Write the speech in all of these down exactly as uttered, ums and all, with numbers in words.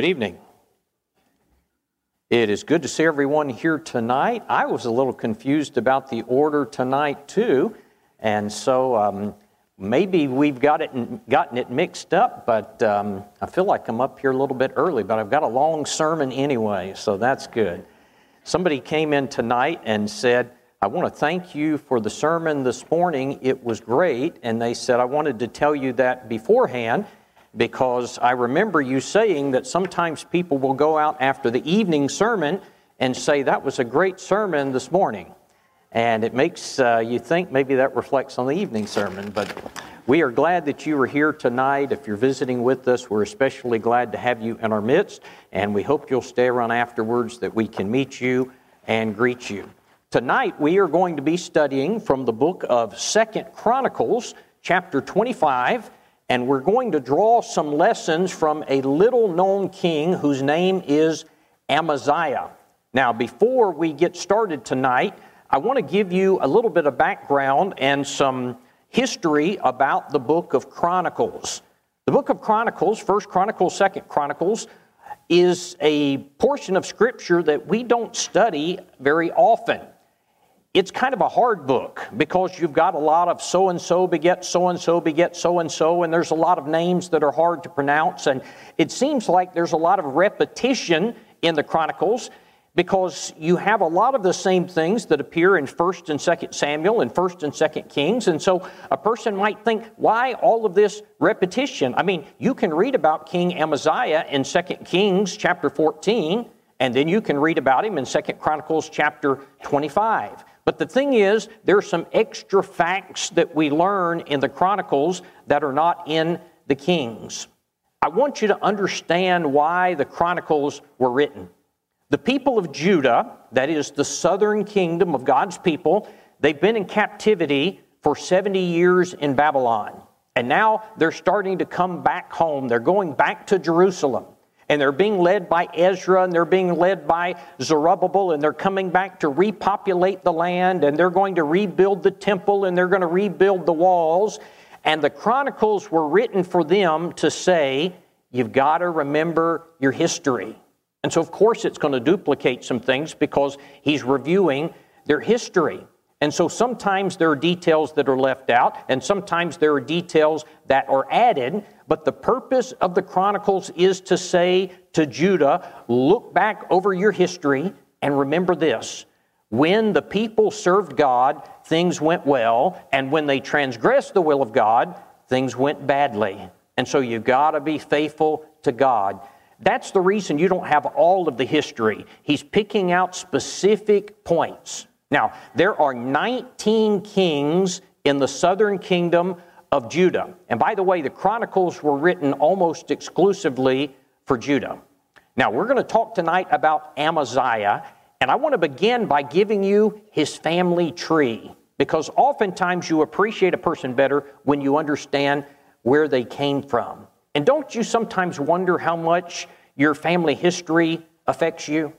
Good evening. It is good to see everyone here tonight. I was a little confused about the order tonight too, and so um, maybe we've got it, gotten it mixed up, but um, I feel like I'm up here a little bit early, but I've got a long sermon anyway, so that's good. Somebody came in tonight and said, I want to thank you for the sermon this morning. It was great, and they said, I wanted to tell you that beforehand, because I remember you saying that sometimes people will go out after the evening sermon and say, that was a great sermon this morning. And it makes uh, you think maybe that reflects on the evening sermon. But we are glad that you were here tonight. If you're visiting with us, we're especially glad to have you in our midst. And we hope you'll stay around afterwards that we can meet you and greet you. Tonight, we are going to be studying from the book of Second Chronicles, chapter twenty-five. And we're going to draw some lessons from a little-known king whose name is Amaziah. Now, before we get started tonight, I want to give you a little bit of background and some history about the book of Chronicles. The book of Chronicles, First Chronicles, Second Chronicles, is a portion of Scripture that we don't study very often. It's kind of a hard book because you've got a lot of so-and-so beget so-and-so beget so-and-so, and there's a lot of names that are hard to pronounce, and it seems like there's a lot of repetition in the Chronicles because you have a lot of the same things that appear in First and Second Samuel and First and Second Kings, and so a person might think, why all of this repetition? I mean, you can read about King Amaziah in Second Kings chapter fourteen, and then you can read about him in Second Chronicles chapter twenty-five. But the thing is, there are some extra facts that we learn in the Chronicles that are not in the Kings. I want you to understand why the Chronicles were written. The people of Judah, that is the southern kingdom of God's people, they've been in captivity for seventy years in Babylon. And now they're starting to come back home. They're going back to Jerusalem. And they're being led by Ezra, and they're being led by Zerubbabel, and they're coming back to repopulate the land, and they're going to rebuild the temple, and they're going to rebuild the walls. And the Chronicles were written for them to say, you've got to remember your history. And so, of course, it's going to duplicate some things because he's reviewing their history. And so sometimes there are details that are left out, and sometimes there are details that are added, but the purpose of the Chronicles is to say to Judah, look back over your history and remember this. When the people served God, things went well, and when they transgressed the will of God, things went badly. And so you've got to be faithful to God. That's the reason you don't have all of the history. He's picking out specific points. Now, there are nineteen kings in the southern kingdom of Judah. And by the way, the Chronicles were written almost exclusively for Judah. Now, we're going to talk tonight about Amaziah, and I want to begin by giving you his family tree, because oftentimes you appreciate a person better when you understand where they came from. And don't you sometimes wonder how much your family history affects you?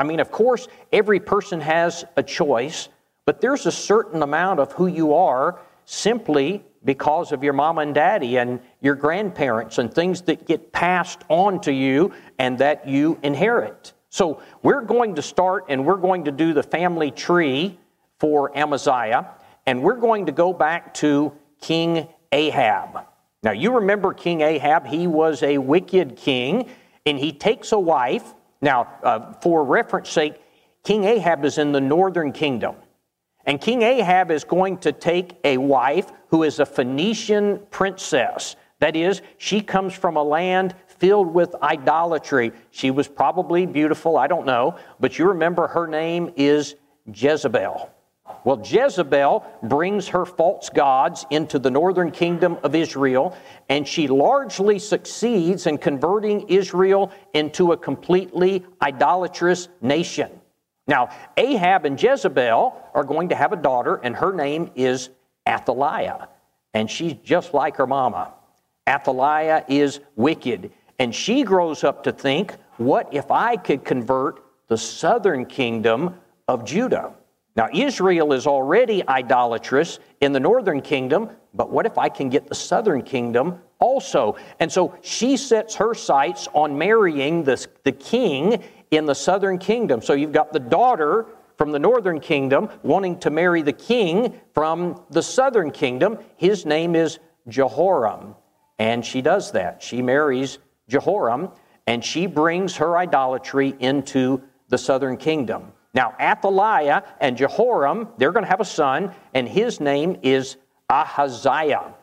I mean, of course, every person has a choice, but there's a certain amount of who you are simply because of your mom and daddy and your grandparents and things that get passed on to you and that you inherit. So we're going to start and we're going to do the family tree for Amaziah, and we're going to go back to King Ahab. Now, you remember King Ahab, he was a wicked king, and he takes a wife. Now, uh, for reference sake, King Ahab is in the northern kingdom. And King Ahab is going to take a wife who is a Phoenician princess. That is, she comes from a land filled with idolatry. She was probably beautiful, I don't know. But you remember her name is Jezebel. Well, Jezebel brings her false gods into the northern kingdom of Israel, and she largely succeeds in converting Israel into a completely idolatrous nation. Now, Ahab and Jezebel are going to have a daughter, and her name is Athaliah, and she's just like her mama. Athaliah is wicked, and she grows up to think, what if I could convert the southern kingdom of Judah? Now, Israel is already idolatrous in the northern kingdom, but what if I can get the southern kingdom also. And so she sets her sights on marrying this, the king in the southern kingdom. So you've got the daughter from the northern kingdom wanting to marry the king from the southern kingdom. His name is Jehoram, and she does that. She marries Jehoram, and she brings her idolatry into the southern kingdom. Now, Athaliah and Jehoram, they're going to have a son, and his name is Ahaziah.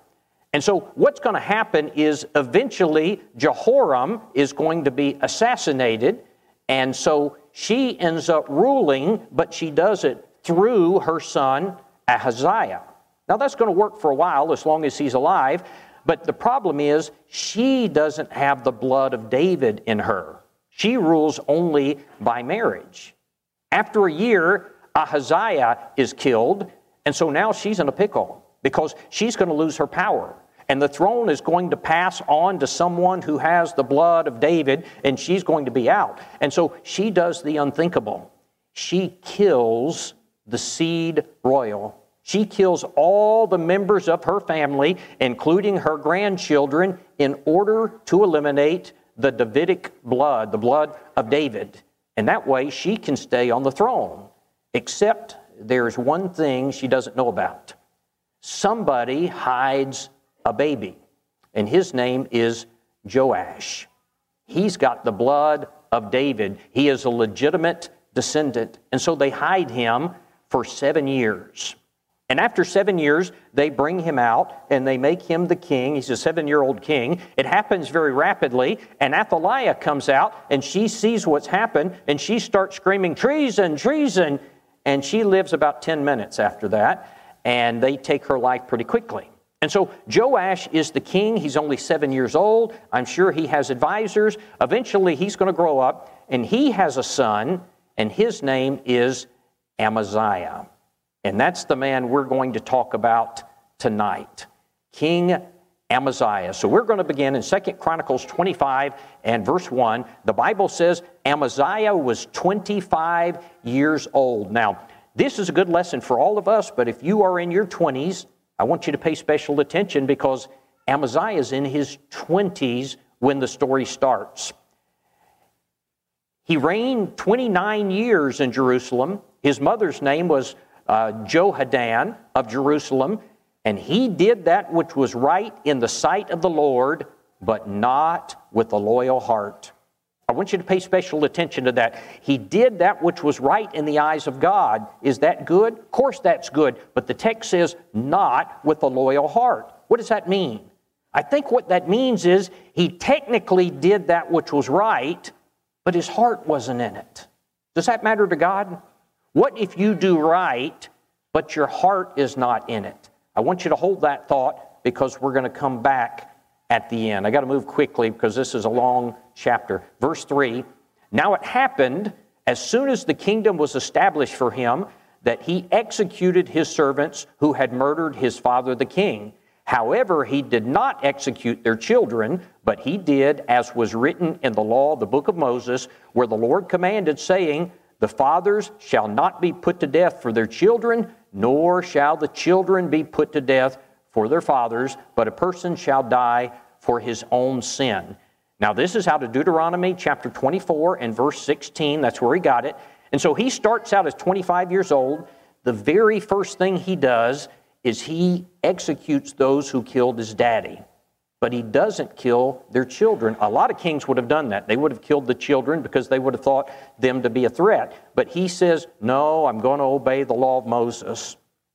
And so what's going to happen is eventually Jehoram is going to be assassinated, and so she ends up ruling, but she does it through her son Ahaziah. Now, that's going to work for a while as long as he's alive, but the problem is she doesn't have the blood of David in her. She rules only by marriage. After a year, Ahaziah is killed, and so now she's in a pickle because she's going to lose her power. And the throne is going to pass on to someone who has the blood of David, and she's going to be out. And so she does the unthinkable. She kills the seed royal. She kills all the members of her family, including her grandchildren, in order to eliminate the Davidic blood, the blood of David. And that way she can stay on the throne, except there's one thing she doesn't know about. Somebody hides a baby, and his name is Joash. He's got the blood of David. He is a legitimate descendant, and so they hide him for seven years. And after seven years, they bring him out, and they make him the king. He's a seven-year-old king. It happens very rapidly, and Athaliah comes out, and she sees what's happened, and she starts screaming, treason, treason, and she lives about ten minutes after that, and they take her life pretty quickly. And so Joash is the king. He's only seven years old. I'm sure he has advisors. Eventually, he's going to grow up, and he has a son, and his name is Amaziah. And that's the man we're going to talk about tonight, King Amaziah. So we're going to begin in Second Chronicles twenty-five and verse one. The Bible says Amaziah was twenty-five years old. Now, this is a good lesson for all of us, but if you are in your twenties, I want you to pay special attention because Amaziah is in his twenties when the story starts. He reigned twenty-nine years in Jerusalem. His mother's name was Uh, Johadan of Jerusalem, and he did that which was right in the sight of the Lord, but not with a loyal heart. I want you to pay special attention to that. He did that which was right in the eyes of God. Is that good? Of course that's good, but the text says not with a loyal heart. What does that mean? I think what that means is he technically did that which was right, but his heart wasn't in it. Does that matter to God? What if you do right, but your heart is not in it? I want you to hold that thought because we're going to come back at the end. I got to move quickly because this is a long chapter. Verse three, now it happened as soon as the kingdom was established for him that he executed his servants who had murdered his father the king. However, he did not execute their children, but he did as was written in the law, the book of Moses, where the Lord commanded, saying, the fathers shall not be put to death for their children, nor shall the children be put to death for their fathers, but a person shall die for his own sin. Now, this is out of Deuteronomy chapter twenty-four and verse sixteen. That's where he got it. And so he starts out as twenty-five years old. The very first thing he does is he executes those who killed his daddy. But he doesn't kill their children. A lot of kings would have done that. They would have killed the children because they would have thought them to be a threat. But he says, no, I'm going to obey the law of Moses.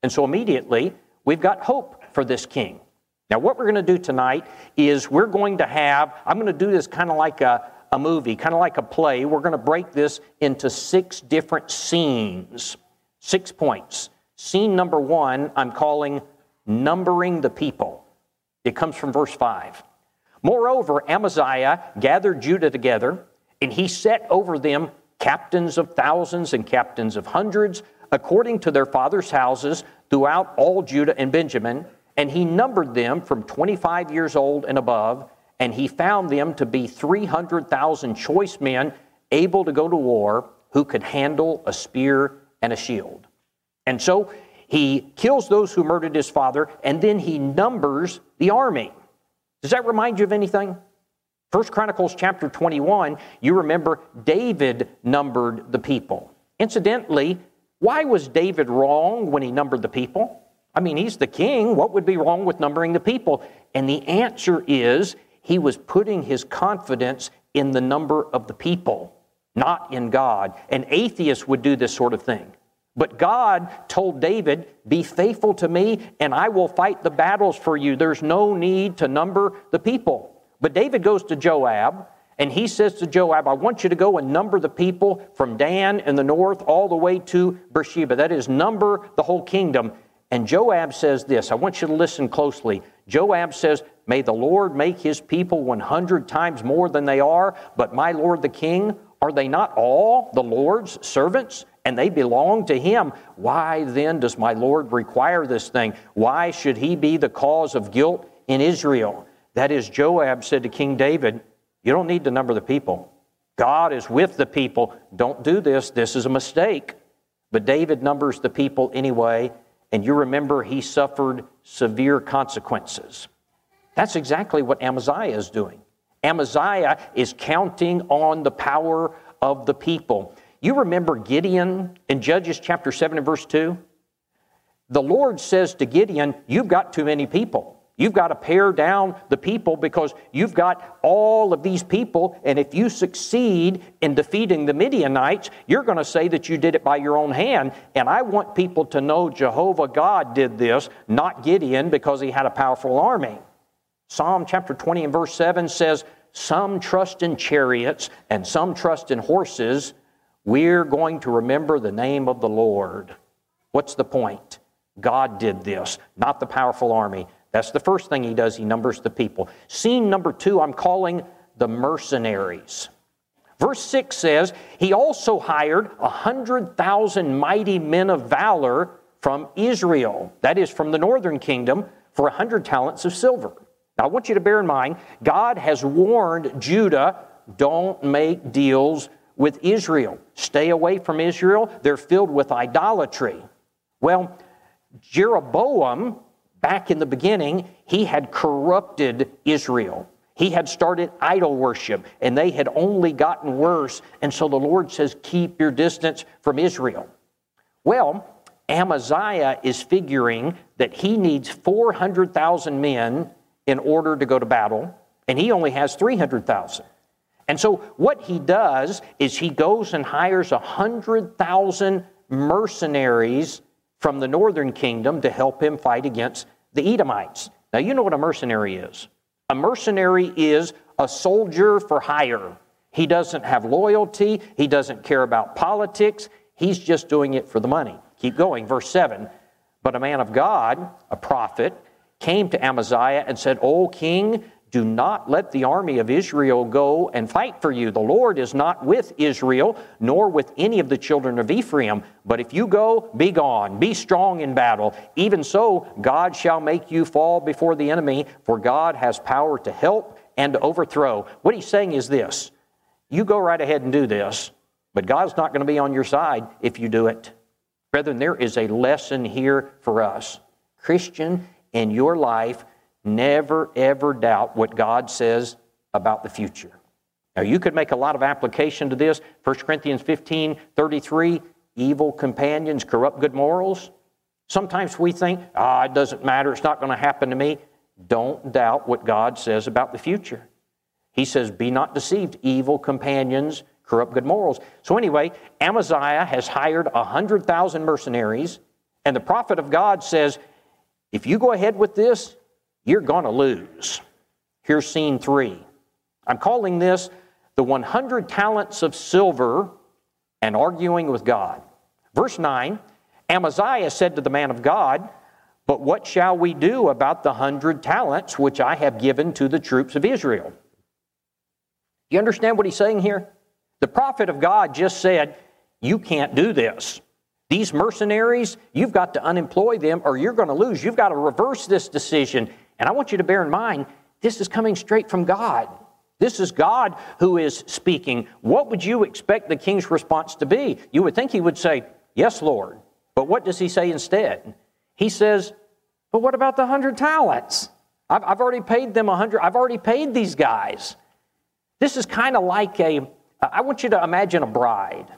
And so immediately, we've got hope for this king. Now, what we're going to do tonight is we're going to have, I'm going to do this kind of like a, a movie, kind of like a play. We're going to break this into six different scenes, six points. Scene number one, I'm calling Numbering the People. It comes from verse five. Moreover, Amaziah gathered Judah together, and he set over them captains of thousands and captains of hundreds, according to their fathers' houses throughout all Judah and Benjamin. And he numbered them from twenty-five years old and above, and he found them to be three hundred thousand choice men able to go to war, who could handle a spear and a shield. And so he kills those who murdered his father, and then he numbers the army. Does that remind you of anything? First Chronicles chapter twenty-one, you remember David numbered the people. Incidentally, why was David wrong when he numbered the people? I mean, he's the king. What would be wrong with numbering the people? And the answer is he was putting his confidence in the number of the people, not in God. An atheist would do this sort of thing. But God told David, be faithful to me and I will fight the battles for you. There's no need to number the people. But David goes to Joab and he says to Joab, I want you to go and number the people from Dan in the north all the way to Beersheba. That is, number the whole kingdom. And Joab says this, I want you to listen closely. Joab says, may the Lord make his people one hundred times more than they are, but my Lord the king, are they not all the Lord's servants? And they belong to him. Why then does my Lord require this thing? Why should he be the cause of guilt in Israel? That is, Joab said to King David, you don't need to number the people. God is with the people. Don't do this. This is a mistake. But David numbers the people anyway, and you remember he suffered severe consequences. That's exactly what Amaziah is doing. Amaziah is counting on the power of the people. You remember Gideon in Judges chapter seven and verse two? The Lord says to Gideon, you've got too many people. You've got to pare down the people because you've got all of these people, and if you succeed in defeating the Midianites, you're going to say that you did it by your own hand, and I want people to know Jehovah God did this, not Gideon, because he had a powerful army. Psalm chapter twenty and verse seven says, some trust in chariots and some trust in horses. We're going to remember the name of the Lord. What's the point? God did this, not the powerful army. That's the first thing he does. He numbers the people. Scene number two, I'm calling the mercenaries. Verse six says, he also hired one hundred thousand mighty men of valor from Israel, that is from the northern kingdom, for one hundred talents of silver. Now I want you to bear in mind, God has warned Judah, don't make deals with Israel. Stay away from Israel. They're filled with idolatry. Well, Jeroboam, back in the beginning, he had corrupted Israel. He had started idol worship, and they had only gotten worse. And so the Lord says, keep your distance from Israel. Well, Amaziah is figuring that he needs four hundred thousand men in order to go to battle, and he only has three hundred thousand. And so what he does is he goes and hires one hundred thousand mercenaries from the northern kingdom to help him fight against the Edomites. Now, you know what a mercenary is. A mercenary is a soldier for hire. He doesn't have loyalty. He doesn't care about politics. He's just doing it for the money. Keep going. Verse seven, but a man of God, a prophet, came to Amaziah and said, O king, do not let the army of Israel go and fight for you. The Lord is not with Israel, nor with any of the children of Ephraim. But if you go, be gone. Be strong in battle. Even so, God shall make you fall before the enemy, for God has power to help and to overthrow. What he's saying is this. You go right ahead and do this, but God's not going to be on your side if you do it. Brethren, there is a lesson here for us. Christian, in your life, never, ever doubt what God says about the future. Now, you could make a lot of application to this. First Corinthians fifteen thirty-three, evil companions corrupt good morals. Sometimes we think, ah, it doesn't matter. It's not going to happen to me. Don't doubt what God says about the future. He says, be not deceived. Evil companions corrupt good morals. So anyway, Amaziah has hired one hundred thousand mercenaries, and the prophet of God says, if you go ahead with this, you're going to lose. Here's scene three. I'm calling this the one hundred talents of silver and arguing with God. Verse nine, Amaziah said to the man of God, but what shall we do about the one hundred talents which I have given to the troops of Israel? You understand what he's saying here? The prophet of God just said, you can't do this. These mercenaries, you've got to unemploy them or you're going to lose. You've got to reverse this decision. And I want you to bear in mind, this is coming straight from God. This is God who is speaking. What would you expect the king's response to be? You would think he would say, yes, Lord. But what does he say instead? He says, but what about the hundred talents? I've, I've already paid them a hundred. I've already paid these guys. This is kind of like a, I want you to imagine a bride,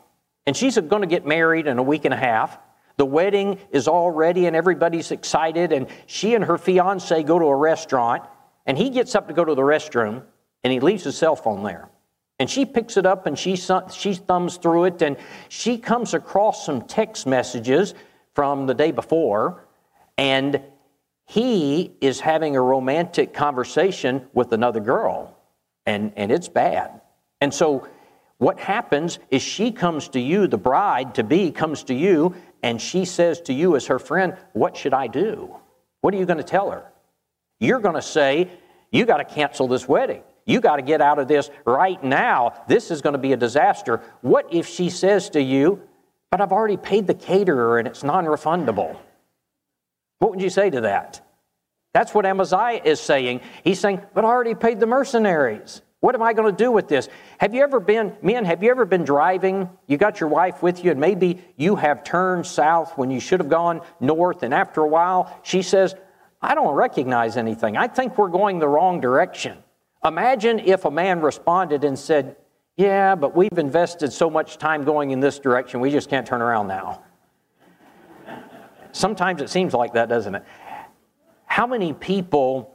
and she's going to get married in a week and a half. The wedding is all ready, and everybody's excited, and she and her fiance go to a restaurant, and he gets up to go to the restroom, and he leaves his cell phone there. And she picks it up, and she, she thumbs through it, and she comes across some text messages from the day before, and he is having a romantic conversation with another girl, and, and it's bad. And so what happens is she comes to you, the bride-to-be comes to you, and she says to you as her friend, what should I do? What are you going to tell her? You're going to say, you got to cancel this wedding. You got to get out of this right now. This is going to be a disaster. What if she says to you, but I've already paid the caterer and it's non-refundable? What would you say to that? That's what Amaziah is saying. He's saying, but I already paid the mercenaries. What am I going to do with this? Have you ever been, men, have you ever been driving? You got your wife with you, and maybe you have turned south when you should have gone north, and after a while, she says, I don't recognize anything. I think we're going the wrong direction. Imagine if a man responded and said, yeah, but we've invested so much time going in this direction, we just can't turn around now. Sometimes it seems like that, doesn't it? How many people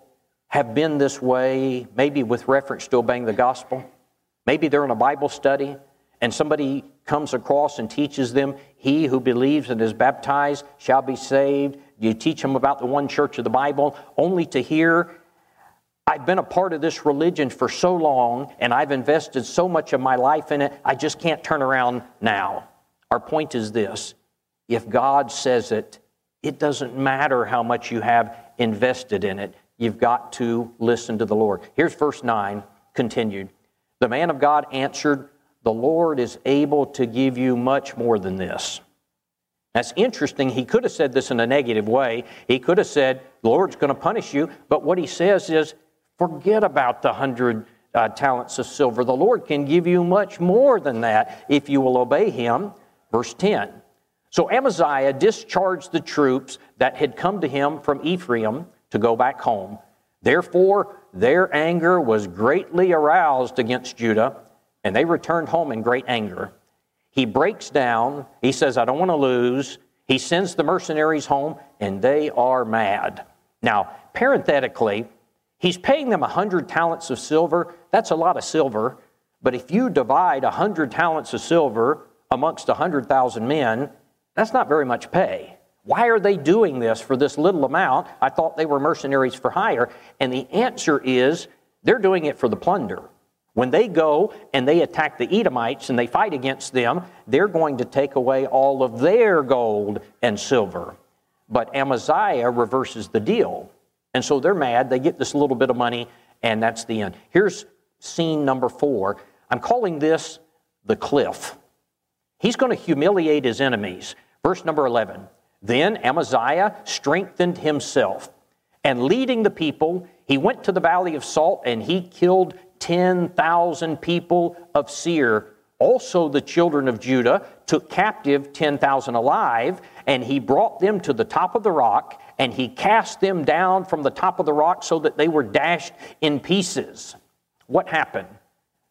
have been this way, maybe with reference to obeying the gospel? Maybe they're in a Bible study, and somebody comes across and teaches them, he who believes and is baptized shall be saved. You teach them about the one church of the Bible, only to hear, I've been a part of this religion for so long, and I've invested so much of my life in it, I just can't turn around now. Our point is this: if God says it, it doesn't matter how much you have invested in it. You've got to listen to the Lord. Here's verse nine, continued. The man of God answered, the Lord is able to give you much more than this. That's interesting. He could have said this in a negative way. He could have said, the Lord's going to punish you. But what he says is, forget about the hundred uh, talents of silver. The Lord can give you much more than that if you will obey him. Verse ten. So Amaziah discharged the troops that had come to him from Ephraim to go back home. Therefore, their anger was greatly aroused against Judah, and they returned home in great anger. He breaks down. He says, I don't want to lose. He sends the mercenaries home, and they are mad. Now, parenthetically, he's paying them one hundred talents of silver. That's a lot of silver. But if you divide one hundred talents of silver amongst one hundred thousand men, that's not very much pay. Why are they doing this for this little amount? I thought they were mercenaries for hire. And the answer is they're doing it for the plunder. When they go and they attack the Edomites and they fight against them, they're going to take away all of their gold and silver. But Amaziah reverses the deal. And so they're mad. They get this little bit of money, and that's the end. Here's scene number four. I'm calling this the cliff. He's going to humiliate his enemies. Verse number eleven. Then Amaziah strengthened himself, and leading the people, he went to the Valley of Salt, and he killed ten thousand people of Seir. Also the children of Judah took captive ten thousand alive, and he brought them to the top of the rock, and he cast them down from the top of the rock so that they were dashed in pieces. What happened?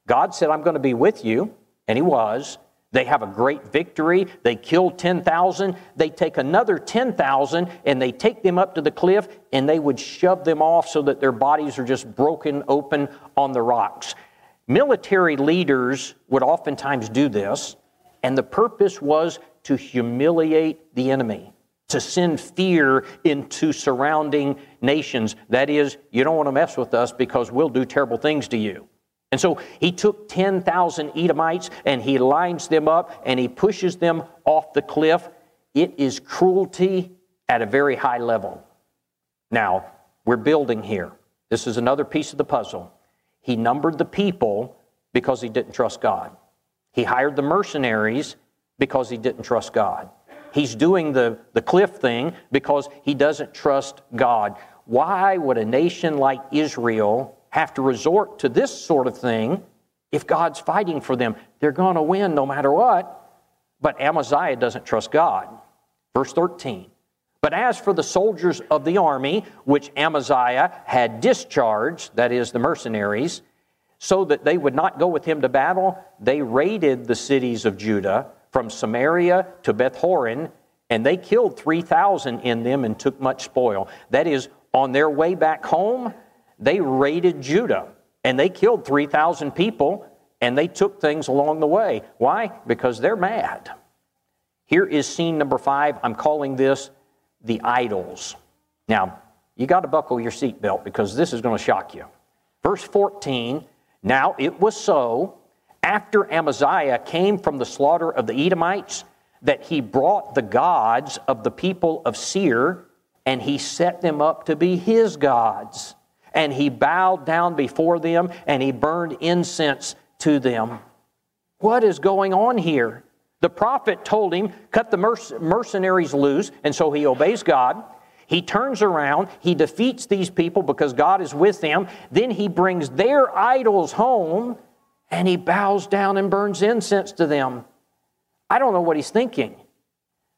God said, I'm going to be with you, and he was. They have a great victory. They kill ten thousand. They take another ten thousand, and they take them up to the cliff, and they would shove them off so that their bodies are just broken open on the rocks. Military leaders would oftentimes do this, and the purpose was to humiliate the enemy, to send fear into surrounding nations. That is, you don't want to mess with us because we'll do terrible things to you. And so he took ten thousand Edomites, and he lines them up, and he pushes them off the cliff. It is cruelty at a very high level. Now, we're building here. This is another piece of the puzzle. He numbered the people because he didn't trust God. He hired the mercenaries because he didn't trust God. He's doing the, the cliff thing because he doesn't trust God. Why would a nation like Israel have to resort to this sort of thing if God's fighting for them? They're going to win no matter what. But Amaziah doesn't trust God. Verse thirteen, But as for the soldiers of the army, which Amaziah had discharged, that is, the mercenaries, so that they would not go with him to battle, they raided the cities of Judah from Samaria to Beth Horon, and they killed three thousand in them and took much spoil. That is, on their way back home, they raided Judah, and they killed three thousand people, and they took things along the way. Why? Because they're mad. Here is scene number five. I'm calling this the idols. Now, you got to buckle your seatbelt because this is going to shock you. Verse fourteen, now it was so, after Amaziah came from the slaughter of the Edomites, that he brought the gods of the people of Seir, and he set them up to be his gods. And he bowed down before them, and he burned incense to them. What is going on here? The prophet told him, cut the merc- mercenaries loose, and so he obeys God. He turns around, he defeats these people because God is with them. Then he brings their idols home, and he bows down and burns incense to them. I don't know what he's thinking.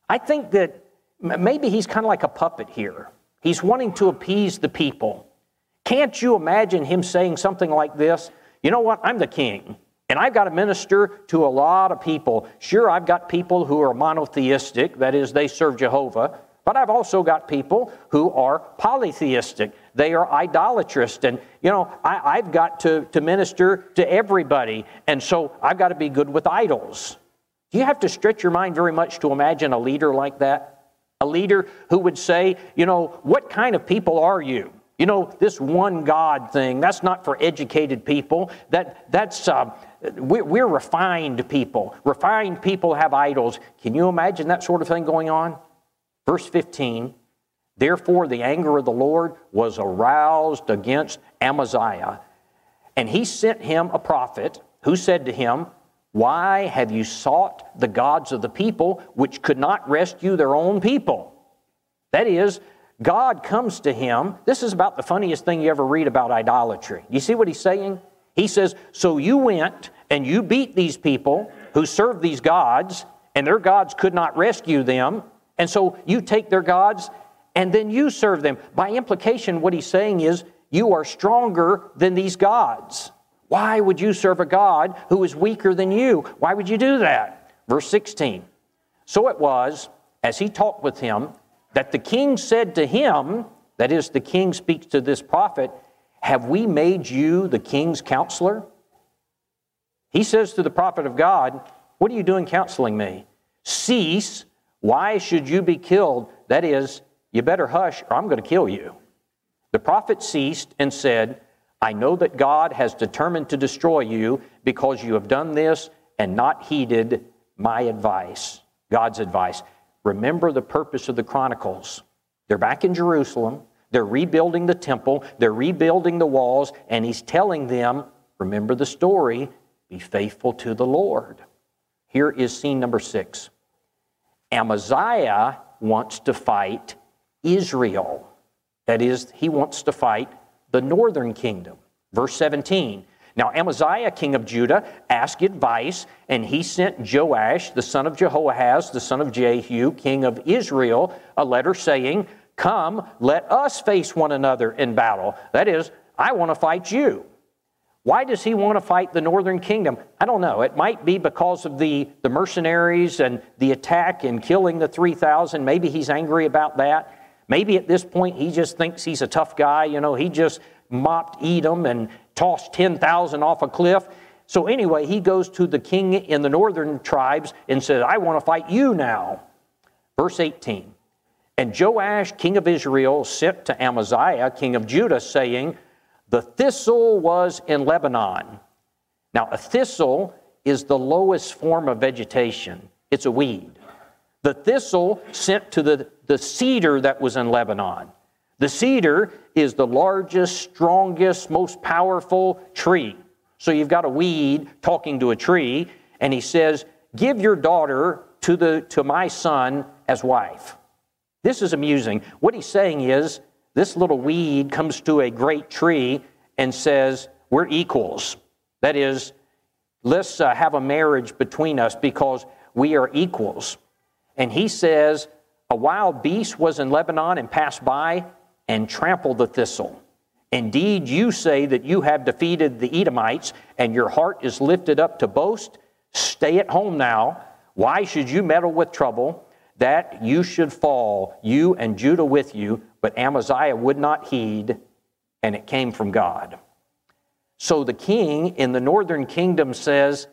I think that maybe he's kind of like a puppet here. He's wanting to appease the people. Can't you imagine him saying something like this? You know what? I'm the king, and I've got to minister to a lot of people. Sure, I've got people who are monotheistic, that is, they serve Jehovah, but I've also got people who are polytheistic. They are idolatrous, and, you know, I, I've got to, to minister to everybody, and so I've got to be good with idols. Do you have to stretch your mind very much to imagine a leader like that? A leader who would say, you know, what kind of people are you? You know, this one God thing, that's not for educated people. That, that's, uh, we're, we're refined people. Refined people have idols. Can you imagine that sort of thing going on? Verse fifteen, therefore the anger of the Lord was aroused against Amaziah, and he sent him a prophet who said to him, why have you sought the gods of the people which could not rescue their own people? That is, God comes to him. This is about the funniest thing you ever read about idolatry. You see what he's saying? He says, so you went and you beat these people who served these gods, and their gods could not rescue them, and so you take their gods and then you serve them. By implication, what he's saying is, you are stronger than these gods. Why would you serve a God who is weaker than you? Why would you do that? Verse sixteen, so it was, as he talked with him, that the king said to him, that is, the king speaks to this prophet, have we made you the king's counselor? He says to the prophet of God, what are you doing counseling me? Cease, why should you be killed? That is, you better hush or I'm going to kill you. The prophet ceased and said, I know that God has determined to destroy you because you have done this and not heeded my advice, God's advice. Remember the purpose of the Chronicles. They're back in Jerusalem. They're rebuilding the temple. They're rebuilding the walls. And he's telling them, remember the story, be faithful to the Lord. Here is scene number six. Amaziah wants to fight Israel. That is, he wants to fight the northern kingdom. Verse seventeen, now Amaziah, king of Judah, asked advice, and he sent Joash, the son of Jehoahaz, the son of Jehu, king of Israel, a letter saying, come, let us face one another in battle. That is, I want to fight you. Why does he want to fight the northern kingdom? I don't know. It might be because of the, the mercenaries and the attack and killing the three thousand. Maybe he's angry about that. Maybe at this point he just thinks he's a tough guy. You know, he just mopped Edom and tossed ten thousand off a cliff. So anyway, he goes to the king in the northern tribes and says, I want to fight you now. Verse eighteen, and Joash, king of Israel, sent to Amaziah, king of Judah, saying, the thistle was in Lebanon. Now, a thistle is the lowest form of vegetation. It's a weed. The thistle sent to the, the cedar that was in Lebanon. The cedar is the largest, strongest, most powerful tree. So you've got a weed talking to a tree, and he says, give your daughter to, the, to my son as wife. This is amusing. What he's saying is, this little weed comes to a great tree and says, we're equals. That is, let's uh, have a marriage between us because we are equals. And he says, A wild beast was in Lebanon and passed by and trampled the thistle. Indeed, you say that you have defeated the Edomites, and your heart is lifted up to boast. Stay at home now. Why should you meddle with trouble, that you should fall, you and Judah with you? But Amaziah would not heed, and it came from God. So the king in the northern kingdom says,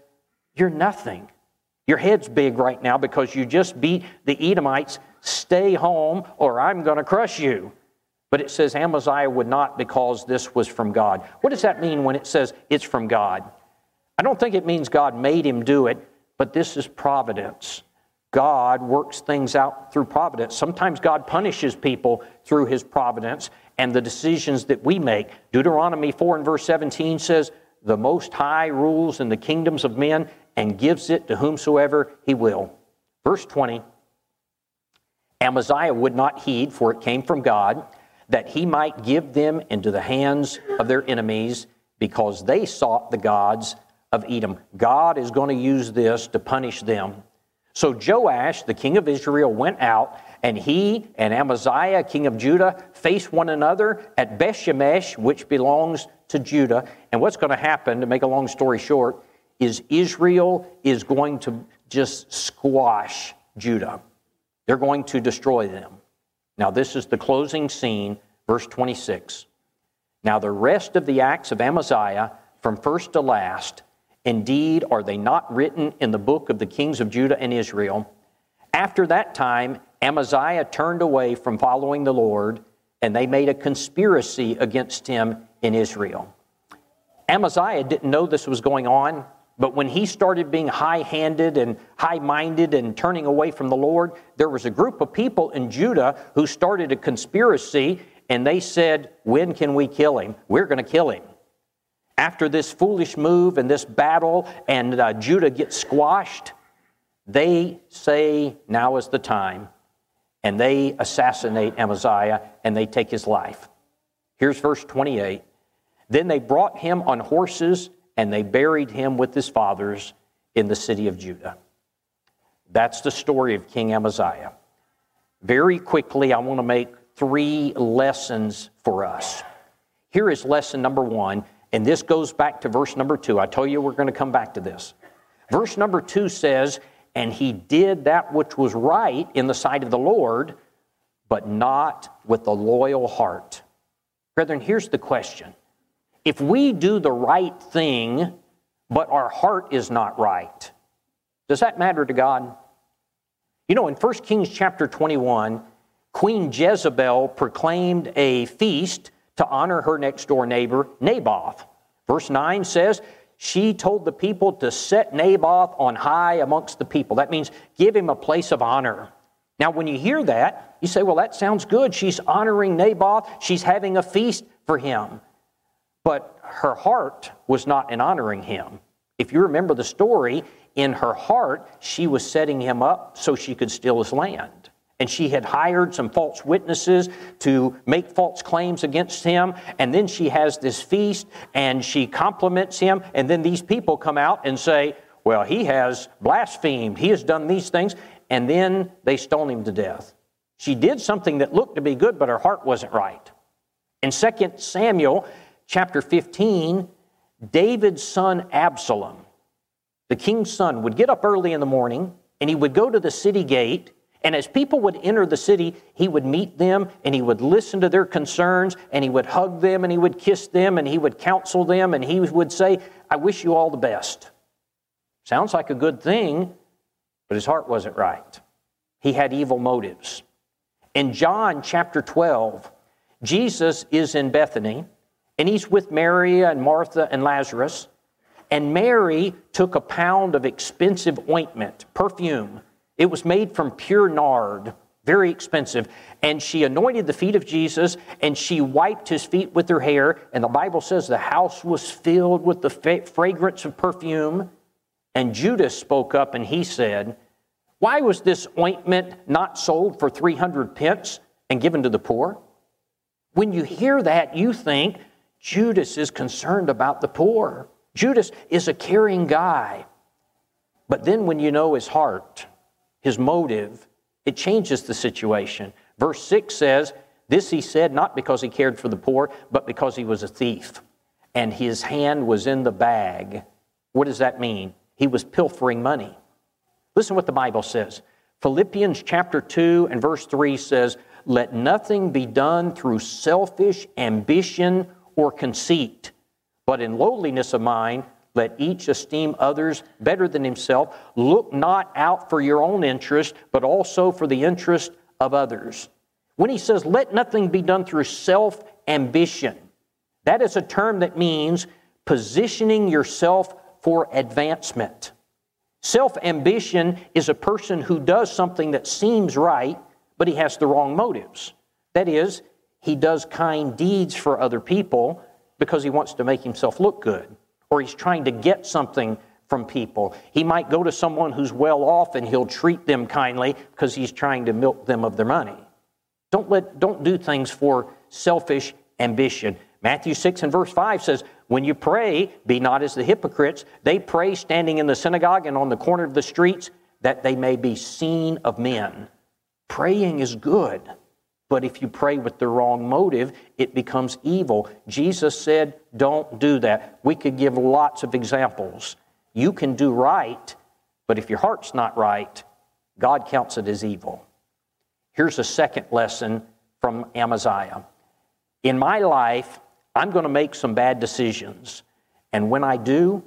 you're nothing. Your head's big right now because you just beat the Edomites. Stay home or I'm going to crush you. But it says Amaziah would not, because this was from God. What does that mean when it says it's from God? I don't think it means God made him do it, but this is providence. God works things out through providence. Sometimes God punishes people through his providence and the decisions that we make. Deuteronomy four and verse seventeen says, the Most High rules in the kingdoms of men and gives it to whomsoever he will. Verse twenty, Amaziah would not heed, for it came from God, that he might give them into the hands of their enemies, because they sought the gods of Edom. God is going to use this to punish them. So Joash, the king of Israel, went out, and he and Amaziah, king of Judah, faced one another at Bethshemesh, which belongs to Judah. And what's going to happen, to make a long story short, is Israel is going to just squash Judah. They're going to destroy them. Now, this is the closing scene, verse twenty-six. Now, the rest of the acts of Amaziah, from first to last, indeed, are they not written in the book of the kings of Judah and Israel? After that time, Amaziah turned away from following the Lord, and they made a conspiracy against him in Israel. Amaziah didn't know this was going on, but when he started being high-handed and high-minded and turning away from the Lord, there was a group of people in Judah who started a conspiracy, and they said, when can we kill him? We're going to kill him. After this foolish move and this battle, and uh, Judah gets squashed, they say, now is the time. And they assassinate Amaziah, and they take his life. Here's verse twenty-eight. Then they brought him on horses, and they buried him with his fathers in the city of Judah. That's the story of King Amaziah. Very quickly, I want to make three lessons for us. Here is lesson number one. And this goes back to verse number two. I tell you we're going to come back to this. Verse number two says, and he did that which was right in the sight of the Lord, but not with a loyal heart. Brethren, here's the question. If we do the right thing, but our heart is not right, does that matter to God? You know, in First Kings chapter twenty-one, Queen Jezebel proclaimed a feast to honor her next-door neighbor, Naboth. Verse nine says, she told the people to set Naboth on high amongst the people. That means give him a place of honor. Now, when you hear that, you say, well, that sounds good. She's honoring Naboth. She's having a feast for him. But her heart was not in honoring him. If you remember the story, in her heart, she was setting him up so she could steal his land. And she had hired some false witnesses to make false claims against him. And then she has this feast, and she compliments him. And then these people come out and say, well, he has blasphemed. He has done these things. And then they stone him to death. She did something that looked to be good, but her heart wasn't right. In Second Samuel chapter fifteen, David's son Absalom, the king's son, would get up early in the morning, and he would go to the city gate. And as people would enter the city, he would meet them, and he would listen to their concerns, and he would hug them, and he would kiss them, and he would counsel them, and he would say, I wish you all the best. Sounds like a good thing, but his heart wasn't right. He had evil motives. In John chapter twelve, Jesus is in Bethany, and he's with Mary and Martha and Lazarus. And Mary took a pound of expensive ointment, perfume. It was made from pure nard, very expensive. And she anointed the feet of Jesus, and she wiped his feet with her hair. And the Bible says the house was filled with the fragrance of perfume. And Judas spoke up, and he said, why was this ointment not sold for three hundred pence and given to the poor? When you hear that, you think Judas is concerned about the poor. Judas is a caring guy. But then when you know his heart, his motive, It changes the situation. Verse six says, this he said not because he cared for the poor, but because he was a thief, and his hand was in the bag. What does that mean? He was pilfering money. Listen what the Bible says. Philippians chapter two and verse three says, let nothing be done through selfish ambition or conceit, but in lowliness of mind, let each esteem others better than himself. Look not out for your own interest, but also for the interest of others. When he says, let nothing be done through self-ambition, that is a term that means positioning yourself for advancement. Self-ambition is a person who does something that seems right, but he has the wrong motives. That is, he does kind deeds for other people because he wants to make himself look good, or he's trying to get something from people. He might go to someone who's well off and he'll treat them kindly because he's trying to milk them of their money. Don't let, don't do things for selfish ambition. Matthew six and verse five says, when you pray, be not as the hypocrites. They pray standing in the synagogue and on the corner of the streets, that they may be seen of men. Praying is good, but if you pray with the wrong motive, it becomes evil. Jesus said, don't do that. We could give lots of examples. You can do right, but if your heart's not right, God counts it as evil. Here's a second lesson from Amaziah. In my life, I'm going to make some bad decisions. And when I do,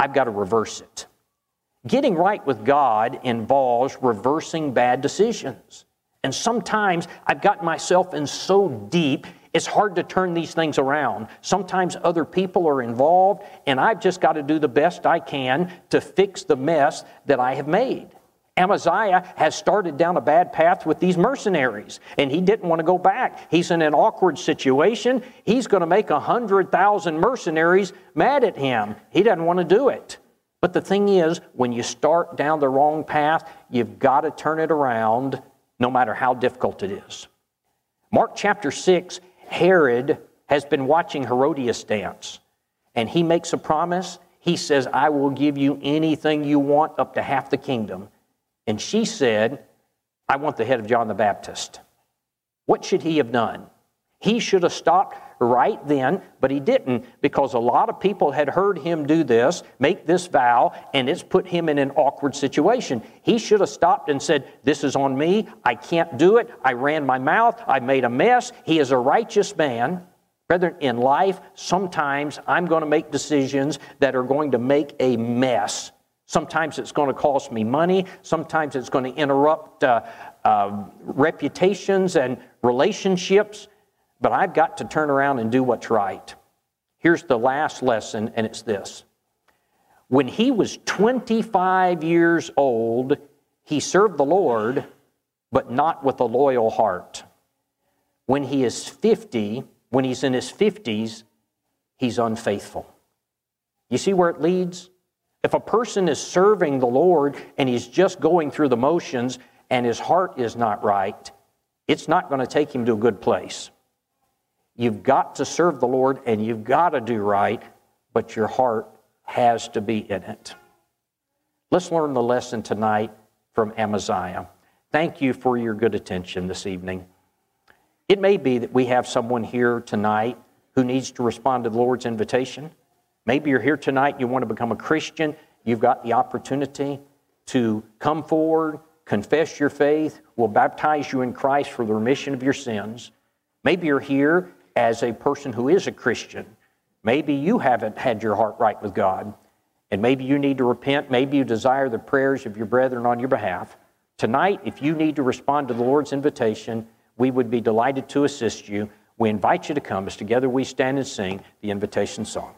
I've got to reverse it. Getting right with God involves reversing bad decisions. And sometimes I've gotten myself in so deep, it's hard to turn these things around. Sometimes other people are involved, and I've just got to do the best I can to fix the mess that I have made. Amaziah has started down a bad path with these mercenaries, and he didn't want to go back. He's in an awkward situation. He's going to make one hundred thousand mercenaries mad at him. He doesn't want to do it. But the thing is, when you start down the wrong path, you've got to turn it around no matter how difficult it is. Mark chapter six, Herod has been watching Herodias dance, and he makes a promise. He says, I will give you anything you want, up to half the kingdom. And she said, I want the head of John the Baptist. What should he have done? He should have stopped right then, but he didn't, because a lot of people had heard him do this, make this vow, and it's put him in an awkward situation. He should have stopped and said, this is on me. I can't do it. I ran my mouth. I made a mess. He is a righteous man. Brethren, in life, sometimes I'm going to make decisions that are going to make a mess. Sometimes it's going to cost me money. Sometimes it's going to interrupt uh, uh, reputations and relationships. But I've got to turn around and do what's right. Here's the last lesson, and it's this. When he was twenty-five years old, he served the Lord, but not with a loyal heart. When he is fifty, when he's in his fifties, he's unfaithful. You see where it leads? If a person is serving the Lord and he's just going through the motions and his heart is not right, it's not going to take him to a good place. You've got to serve the Lord and you've got to do right, but your heart has to be in it. Let's learn the lesson tonight from Amaziah. Thank you for your good attention this evening. It may be that we have someone here tonight who needs to respond to the Lord's invitation. Maybe you're here tonight, you want to become a Christian. You've got the opportunity to come forward, confess your faith. We'll baptize you in Christ for the remission of your sins. Maybe you're here as a person who is a Christian. Maybe you haven't had your heart right with God, and maybe you need to repent. Maybe you desire the prayers of your brethren on your behalf. Tonight, if you need to respond to the Lord's invitation, we would be delighted to assist you. We invite you to come as together we stand and sing the invitation song.